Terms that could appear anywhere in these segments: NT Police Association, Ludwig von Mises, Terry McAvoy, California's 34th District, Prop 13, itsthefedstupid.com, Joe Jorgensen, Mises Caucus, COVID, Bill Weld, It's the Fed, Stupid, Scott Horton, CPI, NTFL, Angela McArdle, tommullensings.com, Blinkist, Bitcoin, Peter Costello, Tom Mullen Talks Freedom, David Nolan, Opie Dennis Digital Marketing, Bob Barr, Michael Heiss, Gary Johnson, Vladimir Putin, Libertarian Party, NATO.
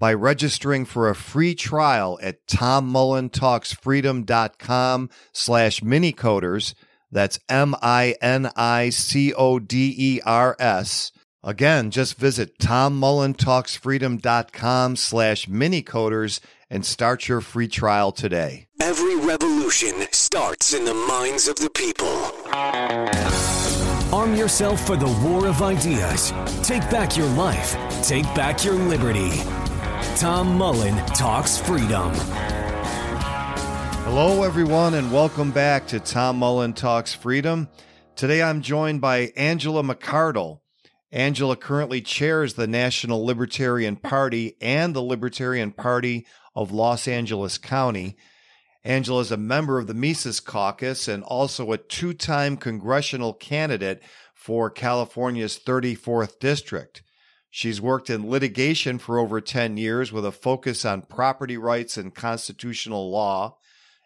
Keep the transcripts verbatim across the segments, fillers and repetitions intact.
by registering for a free trial at tommullentalksfreedom.com slash minicoders. That's M I N I C O D E R S. Again, just visit tommullentalksfreedom.com slash minicoders and start your free trial today. Every revolution starts in the minds of the people. Arm yourself for the war of ideas. Take back your life. Take back your liberty. Tom Mullen Talks Freedom. Hello, everyone, and welcome back to Tom Mullen Talks Freedom. Today, I'm joined by Angela McArdle. Angela currently chairs the National Libertarian Party and the Libertarian Party of Los Angeles County. Angela is a member of the Mises Caucus and also a two-time congressional candidate for California's thirty-fourth District. She's worked in litigation for over ten years with a focus on property rights and constitutional law,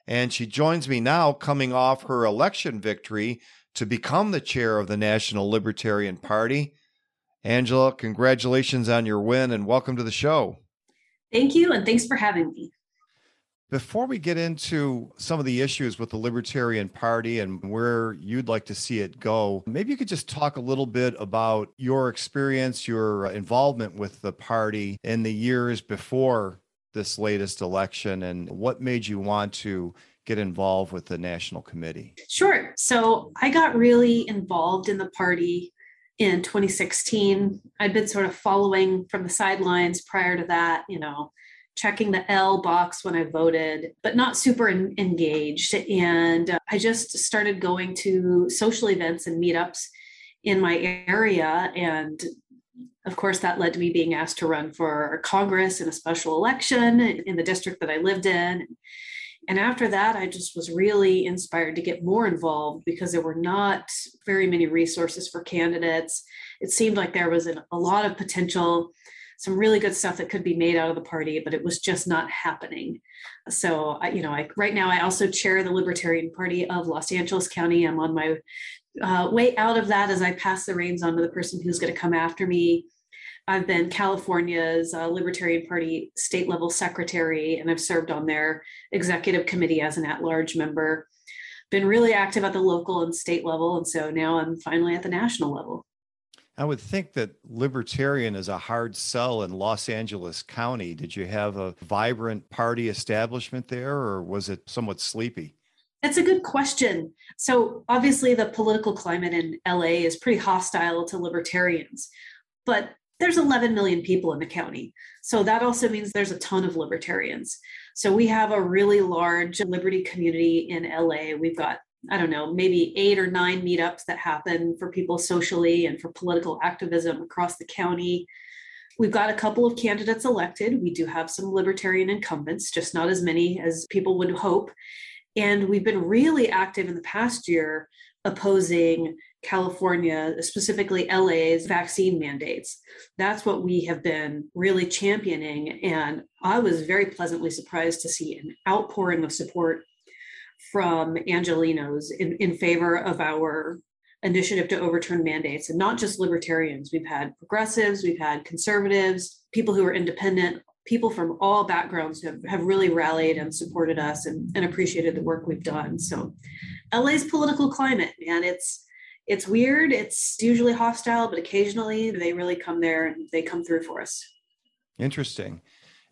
and she joins me now coming off her election victory to become the chair of the National Libertarian Party. Angela, congratulations on your win and welcome to the show. Thank you, and thanks for having me. Before we get into some of the issues with the Libertarian Party and where you'd like to see it go, maybe you could just talk a little bit about your experience, your involvement with the party in the years before this latest election, and what made you want to get involved with the National Committee. Sure. So I got really involved in the party in twenty sixteen. I'd been sort of following from the sidelines prior to that, you know, checking the L box when I voted, but not super en- engaged. And uh, I just started going to social events and meetups in my area. And of course, that led to me being asked to run for Congress in a special election in the district that I lived in. And after that, I just was really inspired to get more involved because there were not very many resources for candidates. It seemed like there was an, a lot of potential, some really good stuff that could be made out of the party, but it was just not happening. So, I, you know, I, right now I also chair the Libertarian Party of Los Angeles County. I'm on my uh, way out of that as I pass the reins on to the person who's going to come after me. I've been California's uh, Libertarian Party state level secretary, and I've served on their executive committee as an at-large member. Been really active at the local and state level, and so now I'm finally at the national level. I would think that libertarian is a hard sell in Los Angeles County. Did you have a vibrant party establishment there, or was it somewhat sleepy? That's a good question. So obviously the political climate in L A is pretty hostile to libertarians, but there's eleven million people in the county. So that also means there's a ton of libertarians. So we have a really large liberty community in L A. We've got I don't know, maybe eight or nine meetups that happen for people socially and for political activism across the county. We've got a couple of candidates elected. We do have some libertarian incumbents, just not as many as people would hope. And we've been really active in the past year opposing California, specifically L A's vaccine mandates. That's what we have been really championing. And I was very pleasantly surprised to see an outpouring of support from Angelenos in, in favor of our initiative to overturn mandates, and not just libertarians. We've had progressives, we've had conservatives, people who are independent, people from all backgrounds have, have really rallied and supported us and, and appreciated the work we've done. So L A's political climate, man, it's it's weird. It's usually hostile, but occasionally they really come there and they come through for us. Interesting.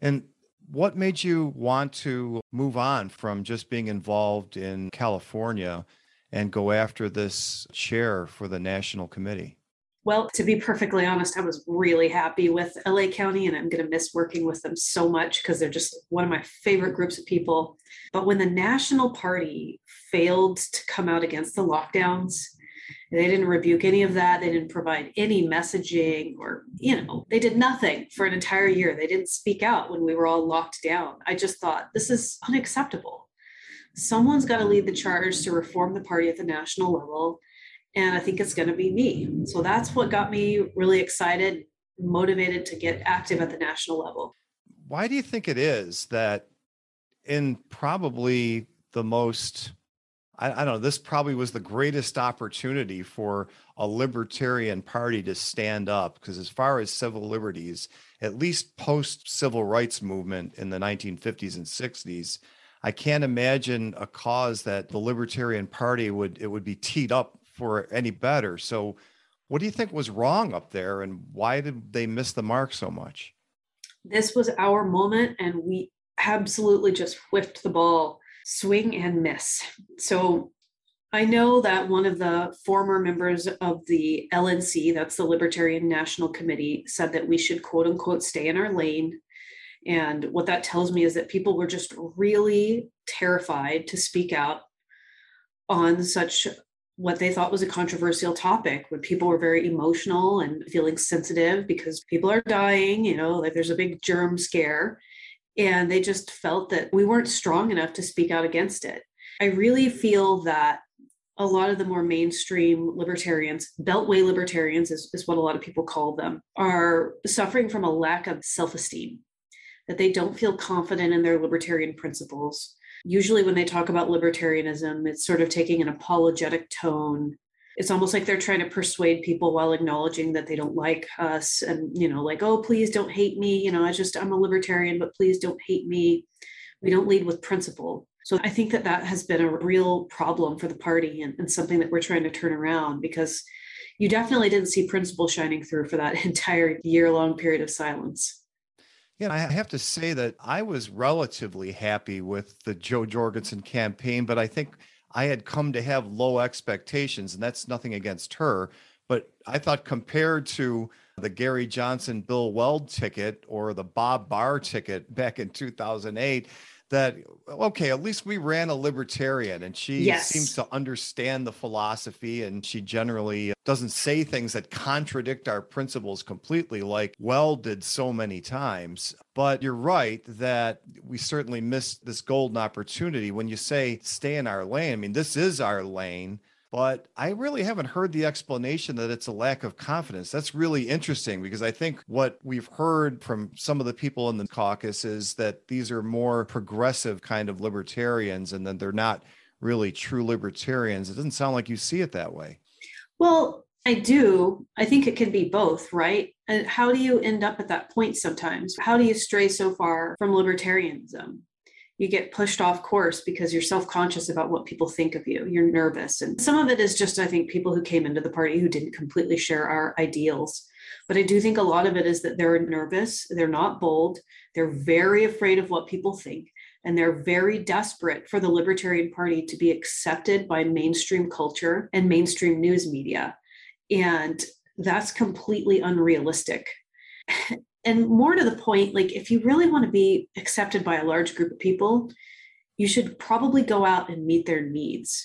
And what made you want to move on from just being involved in California and go after this chair for the national committee? Well, to be perfectly honest, I was really happy with L A County, and I'm going to miss working with them so much because they're just one of my favorite groups of people. But when the National Party failed to come out against the lockdowns, they didn't rebuke any of that. They didn't provide any messaging or, you know, they did nothing for an entire year. They didn't speak out when we were all locked down. I just thought, this is unacceptable. Someone's got to lead the charge to reform the party at the national level. And I think it's going to be me. So that's what got me really excited, motivated to get active at the national level. Why do you think it is that in probably the most, I, I don't know, this probably was the greatest opportunity for a libertarian party to stand up? Because as far as civil liberties, at least post-civil rights movement in the nineteen fifties and sixties, I can't imagine a cause that the Libertarian Party would, it would be teed up for any better. So what do you think was wrong up there, and why did they miss the mark so much? This was our moment, and we absolutely just whiffed the ball, swing and miss. So I know that one of the former members of the L N C, that's the Libertarian National Committee, said that we should quote unquote stay in our lane. And what that tells me is that people were just really terrified to speak out on such what they thought was a controversial topic, when people were very emotional and feeling sensitive because people are dying, you know, like there's a big germ scare. And they just felt that we weren't strong enough to speak out against it. I really feel that a lot of the more mainstream libertarians, beltway libertarians is, is what a lot of people call them, are suffering from a lack of self-esteem, that they don't feel confident in their libertarian principles. Usually when they talk about libertarianism, it's sort of taking an apologetic tone. It's almost like they're trying to persuade people while acknowledging that they don't like us and, you know, like, oh, please don't hate me. You know, I just, I'm a libertarian, but please don't hate me. We don't lead with principle. So I think that that has been a real problem for the party, and, and something that we're trying to turn around, because you definitely didn't see principle shining through for that entire year-long period of silence. Yeah, I have to say that I was relatively happy with the Joe Jorgensen campaign, but I think I had come to have low expectations, and that's nothing against her. But I thought compared to the Gary Johnson, Bill Weld ticket or the Bob Barr ticket back in two thousand eight, that, okay, at least we ran a libertarian, and she yes. seems to understand the philosophy, and she generally doesn't say things that contradict our principles completely like Weld did so many times. But you're right that we certainly missed this golden opportunity. When you say stay in our lane, I mean, this is our lane, but I really haven't heard the explanation that it's a lack of confidence. That's really interesting, because I think what we've heard from some of the people in the caucus is that these are more progressive kind of libertarians, and that they're not really true libertarians. It doesn't sound like you see it that way. Well, I do. I think it can be both, right? And how do you end up at that point sometimes? How do you stray so far from libertarianism? You get pushed off course because you're self-conscious about what people think of you. You're nervous. And some of it is just, I think, people who came into the party who didn't completely share our ideals. But I do think a lot of it is that they're nervous. They're not bold. They're very afraid of what people think. And they're very desperate for the Libertarian Party to be accepted by mainstream culture and mainstream news media. And that's completely unrealistic. And more to the point, like, if you really want to be accepted by a large group of people, you should probably go out and meet their needs.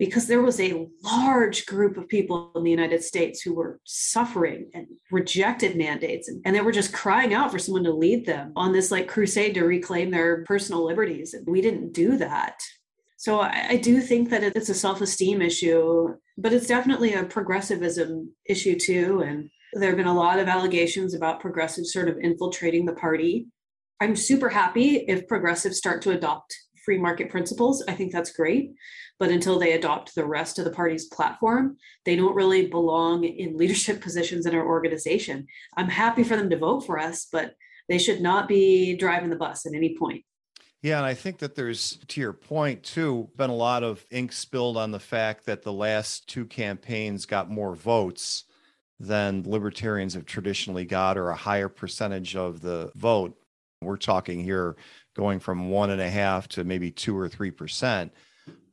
Because there was a large group of people in the United States who were suffering and rejected mandates, and, and they were just crying out for someone to lead them on this like crusade to reclaim their personal liberties. And we didn't do that. So I, I do think that it's a self-esteem issue, but it's definitely a progressivism issue too. And there have been a lot of allegations about progressives sort of infiltrating the party. I'm super happy if progressives start to adopt free market principles. I think that's great. But until they adopt the rest of the party's platform, they don't really belong in leadership positions in our organization. I'm happy for them to vote for us, but they should not be driving the bus at any point. Yeah, and I think that there's, to your point too, been a lot of ink spilled on the fact that the last two campaigns got more votes than libertarians have traditionally got, or a higher percentage of the vote. We're talking here going from one and a half to maybe two or three percent.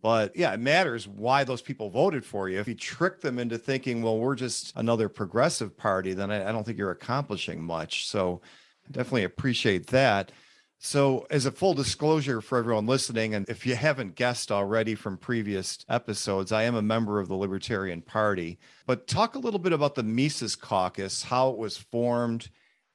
But yeah, it matters why those people voted for you. If you trick them into thinking, well, we're just another progressive party, then I, I don't think you're accomplishing much. So I definitely appreciate that. So as a full disclosure for everyone listening, and if you haven't guessed already from previous episodes, I am a member of the Libertarian Party. But talk a little bit about the Mises Caucus, how it was formed.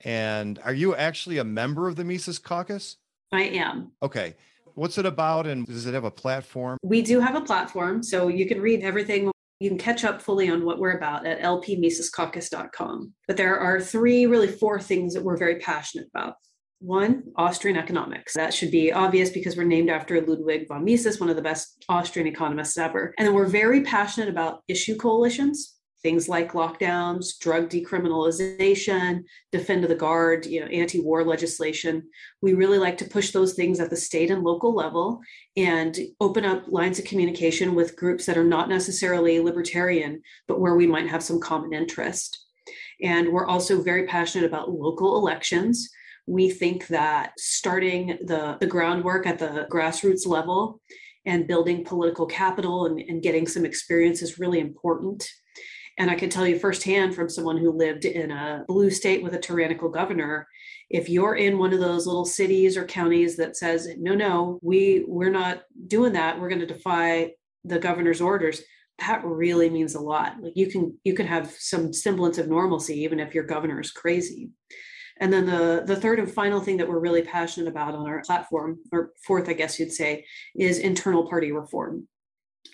And are you actually a member of the Mises Caucus? I am. Okay. What's it about? And does it have a platform? We do have a platform. So you can read everything. You can catch up fully on what we're about at L P Mises Caucus dot com. But there are three, really four things that we're very passionate about. One, Austrian economics. That should be obvious because we're named after Ludwig von Mises, one of the best Austrian economists ever. And then we're very passionate about issue coalitions, things like lockdowns, drug decriminalization, defend the guard, you know, anti-war legislation. We really like to push those things at the state and local level and open up lines of communication with groups that are not necessarily libertarian, but where we might have some common interest. And we're also very passionate about local elections. We think that starting the, the groundwork at the grassroots level and building political capital and, and getting some experience is really important. And I can tell you firsthand from someone who lived in a blue state with a tyrannical governor, if you're in one of those little cities or counties that says, no, no, we, we're not doing that, we're going to defy the governor's orders, that really means a lot. Like you can, you can have some semblance of normalcy, even if your governor is crazy. And then the, the third and final thing that we're really passionate about on our platform, or fourth, I guess you'd say, is internal party reform.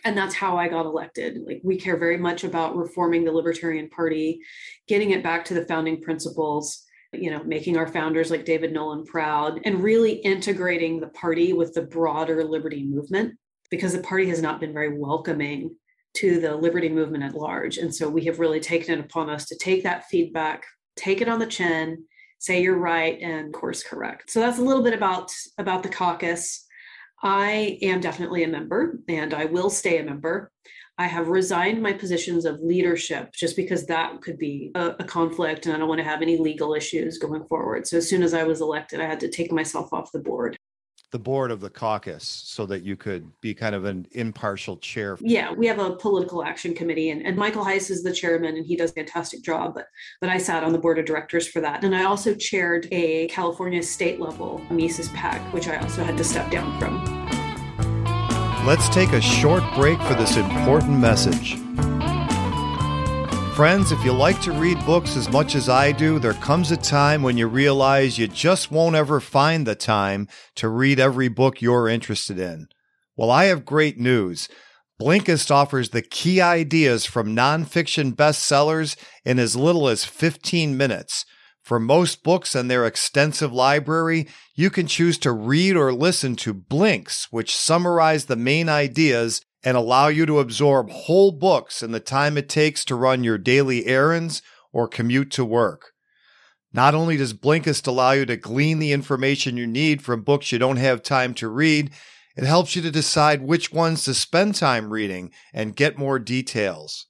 And that's how I got elected. Like we care very much about reforming the Libertarian Party, getting it back to the founding principles, you know, making our founders like David Nolan proud, and really integrating the party with the broader liberty movement, because the party has not been very welcoming to the liberty movement at large. And so we have really taken it upon us to take that feedback, take it on the chin, say you're right, and course correct. So that's a little bit about, about the caucus. I am definitely a member, and I will stay a member. I have resigned my positions of leadership just because that could be a, a conflict, and I don't want to have any legal issues going forward. So as soon as I was elected, I had to take myself off the board. The board of the caucus, so that you could be kind of an impartial chair. Yeah, we have a political action committee, and, and Michael Heiss is the chairman, and he does a fantastic job, but, but I sat on the board of directors for that. And I also chaired a California state level Mises PAC, which I also had to step down from. Let's take a short break for this important message. Friends, if you like to read books as much as I do, there comes a time when you realize you just won't ever find the time to read every book you're interested in. Well, I have great news. Blinkist offers the key ideas from nonfiction bestsellers in as little as fifteen minutes. For most books and their extensive library, you can choose to read or listen to Blinks, which summarize the main ideas and allow you to absorb whole books in the time it takes to run your daily errands or commute to work. Not only does Blinkist allow you to glean the information you need from books you don't have time to read, it helps you to decide which ones to spend time reading and get more details.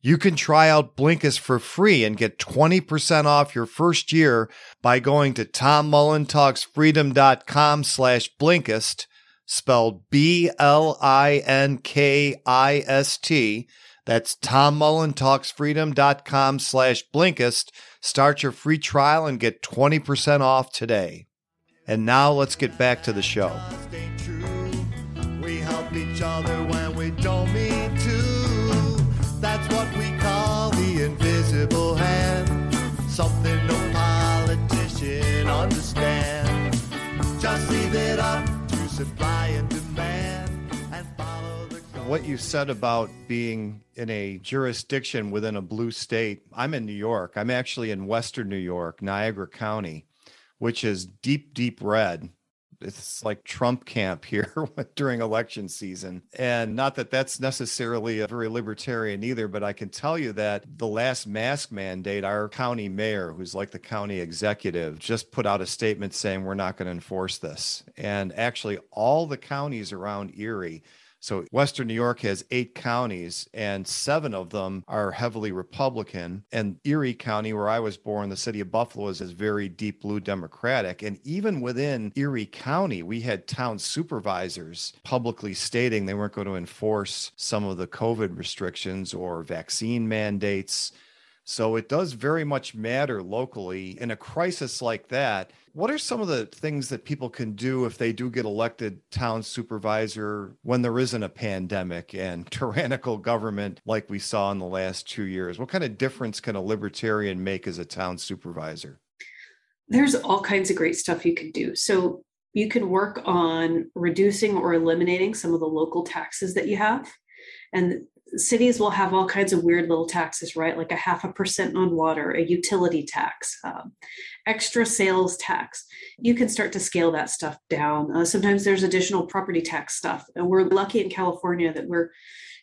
You can try out Blinkist for free and get twenty percent off your first year by going to tom mullen talks freedom dot com slash Blinkist, spelled B L I N K I S T. That's tom mullen talks freedom dot com slash Blinkist. Start your free trial and get twenty percent off today. And now let's get back to the show. We help each other when we don't mean to. That's what we call the invisible hand. Something no politician understands. Just leave it up. Supply and demand, and follow the code. What you said about being in a jurisdiction within a blue state, I'm in New York. I'm actually in Western New York, Niagara County, which is deep, deep red. It's like Trump camp here during election season. And not that that's necessarily a very libertarian either, but I can tell you that the last mask mandate, our county mayor, who's like the county executive, just put out a statement saying, we're not going to enforce this. And actually all the counties around Erie So Western New York has eight counties, and seven of them are heavily Republican. And Erie County, where I was born, the city of Buffalo, is, is very deep blue Democratic. And even within Erie County, we had town supervisors publicly stating they weren't going to enforce some of the COVID restrictions or vaccine mandates. So it does very much matter locally. In a crisis like that, what are some of the things that people can do if they do get elected town supervisor when there isn't a pandemic and tyrannical government like we saw in the last two years? What kind of difference can a libertarian make as a town supervisor? There's all kinds of great stuff you can do. So you can work on reducing or eliminating some of the local taxes that you have. And cities will have all kinds of weird little taxes, right? Like a half a percent on water, a utility tax, um, extra sales tax. You can start to scale that stuff down. Uh, sometimes there's additional property tax stuff. And we're lucky in California that we're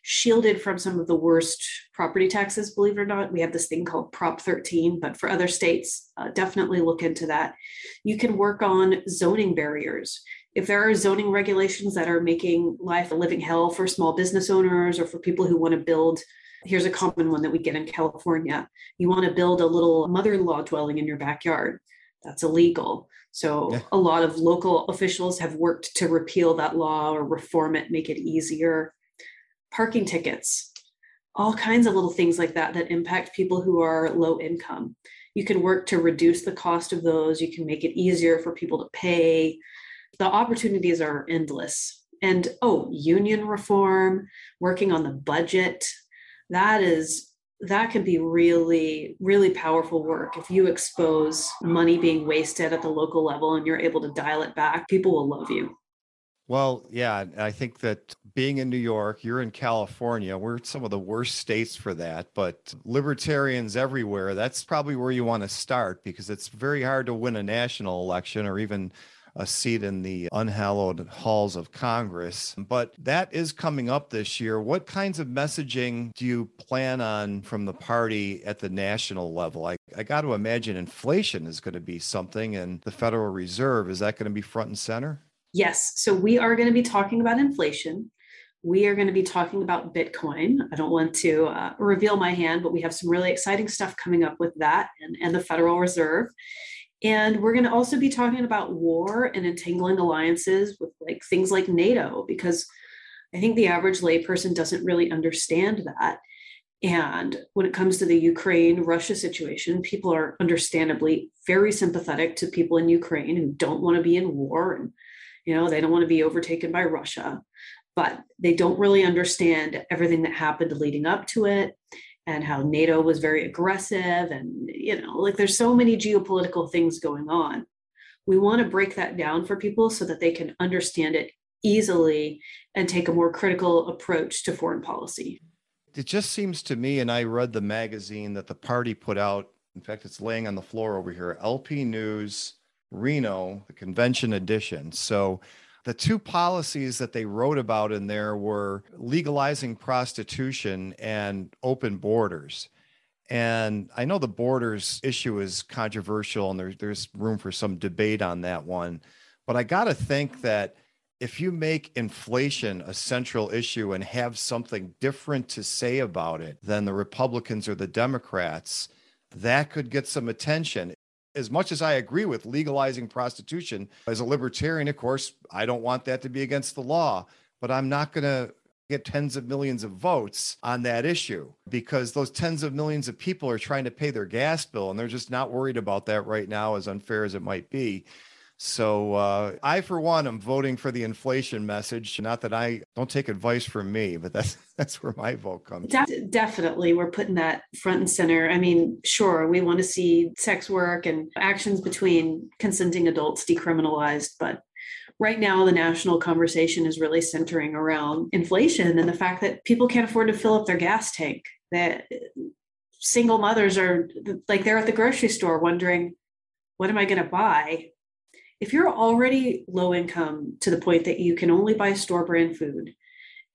shielded from some of the worst property taxes, believe it or not. We have this thing called Prop thirteen, but for other states, uh, definitely look into that. You can work on zoning barriers. If there are zoning regulations that are making life a living hell for small business owners or for people who want to build, here's a common one that we get in California. You want to build a little mother-in-law dwelling in your backyard. That's illegal. So yeah. A lot of local officials have worked to repeal that law or reform it, make it easier. Parking tickets, all kinds of little things like that that impact people who are low income. You can work to reduce the cost of those. You can make it easier for people to pay. The opportunities are endless. And oh, union reform, working on the budget, that is, that can be really, really powerful work. If you expose money being wasted at the local level and you're able to dial it back, people will love you. Well, yeah, I think that being in New York, you're in California, we're some of the worst states for that, but libertarians everywhere, that's probably where you want to start, because it's very hard to win a national election or even a seat in the unhallowed halls of Congress. But that is coming up this year. What kinds of messaging do you plan on from the party at the national level? I, I got to imagine inflation is going to be something, and the Federal Reserve, is that going to be front and center? Yes. So we are going to be talking about inflation. We are going to be talking about Bitcoin. I don't want to uh, reveal my hand, but we have some really exciting stuff coming up with that and, and the Federal Reserve. And we're going to also be talking about war and entangling alliances with like things like NATO, because I think the average layperson doesn't really understand that. And when it comes to the Ukraine-Russia situation, people are understandably very sympathetic to people in Ukraine who don't want to be in war, and you know, they don't want to be overtaken by Russia, but they don't really understand everything that happened leading up to it, and how NATO was very aggressive. And, you know, like there's so many geopolitical things going on. We want to break that down for people so that they can understand it easily and take a more critical approach to foreign policy. It just seems to me, and I read the magazine that the party put out, in fact, it's laying on the floor over here, L P News, Reno, the convention edition. So the two policies that they wrote about in there were legalizing prostitution and open borders. And I know the borders issue is controversial, and there, there's room for some debate on that one. But I got to think that if you make inflation a central issue and have something different to say about it than the Republicans or the Democrats, that could get some attention. As much as I agree with legalizing prostitution, as a libertarian, of course, I don't want that to be against the law, but I'm not going to get tens of millions of votes on that issue, because those tens of millions of people are trying to pay their gas bill, and they're just not worried about that right now, as unfair as it might be. So uh, I, for one, am voting for the inflation message. Not that I don't take advice from me, but that's that's where my vote comes from. De- definitely. We're putting that front and center. I mean, sure, we want to see sex work and actions between consenting adults decriminalized. But right now, the national conversation is really centering around inflation and the fact that people can't afford to fill up their gas tank, that single mothers are like, they're at the grocery store wondering, what am I going to buy? If you're already low income to the point that you can only buy store brand food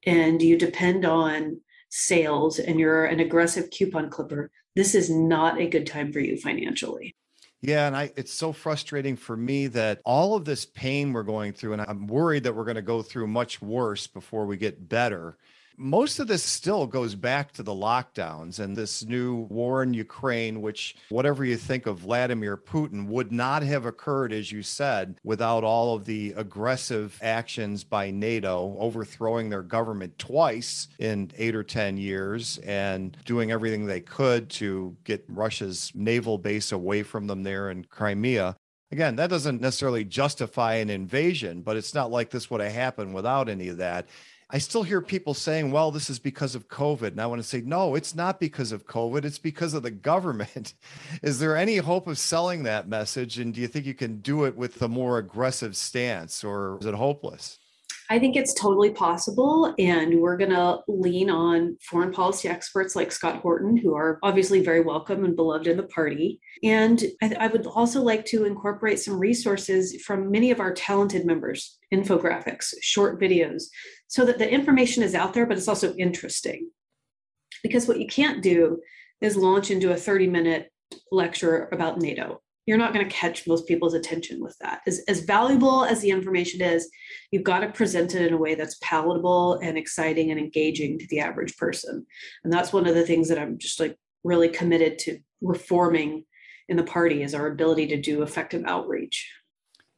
and you depend on sales and you're an aggressive coupon clipper, this is not a good time for you financially. Yeah. And I, it's so frustrating for me that all of this pain we're going through, and I'm worried that we're going to go through much worse before we get better. Most of this still goes back to the lockdowns and this new war in Ukraine, which, whatever you think of Vladimir Putin, would not have occurred, as you said, without all of the aggressive actions by NATO, overthrowing their government twice in eight or ten years and doing everything they could to get Russia's naval base away from them there in Crimea. Again, that doesn't necessarily justify an invasion, but it's not like this would have happened without any of that. I still hear people saying, well, this is because of COVID. And I want to say, no, it's not because of COVID. It's because of the government. Is there any hope of selling that message? And do you think you can do it with a more aggressive stance, or is it hopeless? I think it's totally possible. And we're going to lean on foreign policy experts like Scott Horton, who are obviously very welcome and beloved in the party. And I, th- I would also like to incorporate some resources from many of our talented members, infographics, short videos, so that the information is out there, but it's also interesting. Because what you can't do is launch into a thirty minute lecture about NATO. You're not going to catch most people's attention with that. As, as valuable as the information is, you've got to present it in a way that's palatable and exciting and engaging to the average person. And that's one of the things that I'm just like really committed to reforming in the party, is our ability to do effective outreach.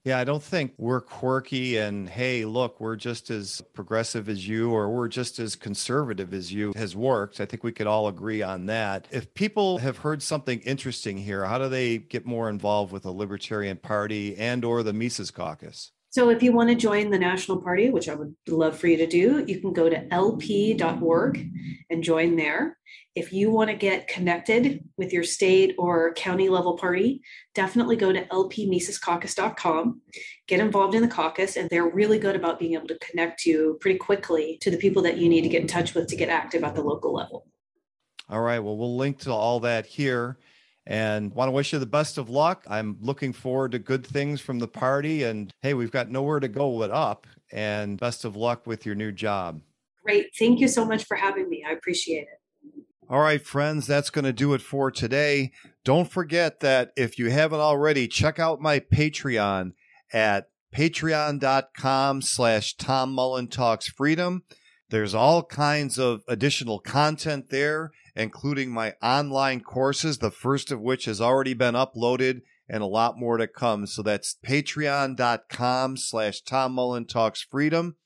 Yeah, I don't think we're quirky and, hey, look, we're just as progressive as you, or we're just as conservative as you, has worked. I think we could all agree on that. If people have heard something interesting here, how do they get more involved with the Libertarian Party and or the Mises Caucus? So if you want to join the National Party, which I would love for you to do, you can go to L P dot org and join there. If you want to get connected with your state or county level party, definitely go to L P Mises Caucus dot com, get involved in the caucus, and they're really good about being able to connect you pretty quickly to the people that you need to get in touch with to get active at the local level. All right. Well, we'll link to all that here, and want to wish you the best of luck. I'm looking forward to good things from the party, and hey, we've got nowhere to go but up, and best of luck with your new job. Great. Thank you so much for having me. I appreciate it. All right, friends, that's going to do it for today. Don't forget that if you haven't already, check out my Patreon at patreon.com slash Tom Mullen Talks Freedom. There's all kinds of additional content there, including my online courses, the first of which has already been uploaded, and a lot more to come. So that's patreon.com slash Tom Mullen Talks Freedom.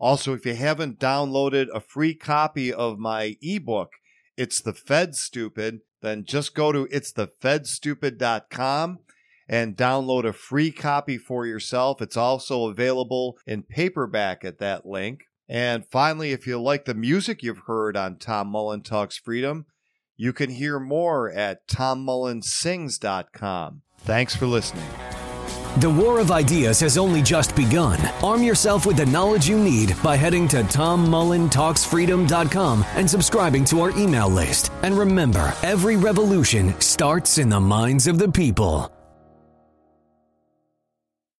Also, if you haven't downloaded a free copy of my ebook, It's the Fed, Stupid, then just go to its the fed stupid dot com and download a free copy for yourself. It's also available in paperback at that link. And finally, if you like the music you've heard on Tom Mullen Talks Freedom, you can hear more at tom mullen sings dot com. Thanks for listening. The war of ideas has only just begun. Arm yourself with the knowledge you need by heading to tom mullen talks freedom dot com and subscribing to our email list. And remember, every revolution starts in the minds of the people.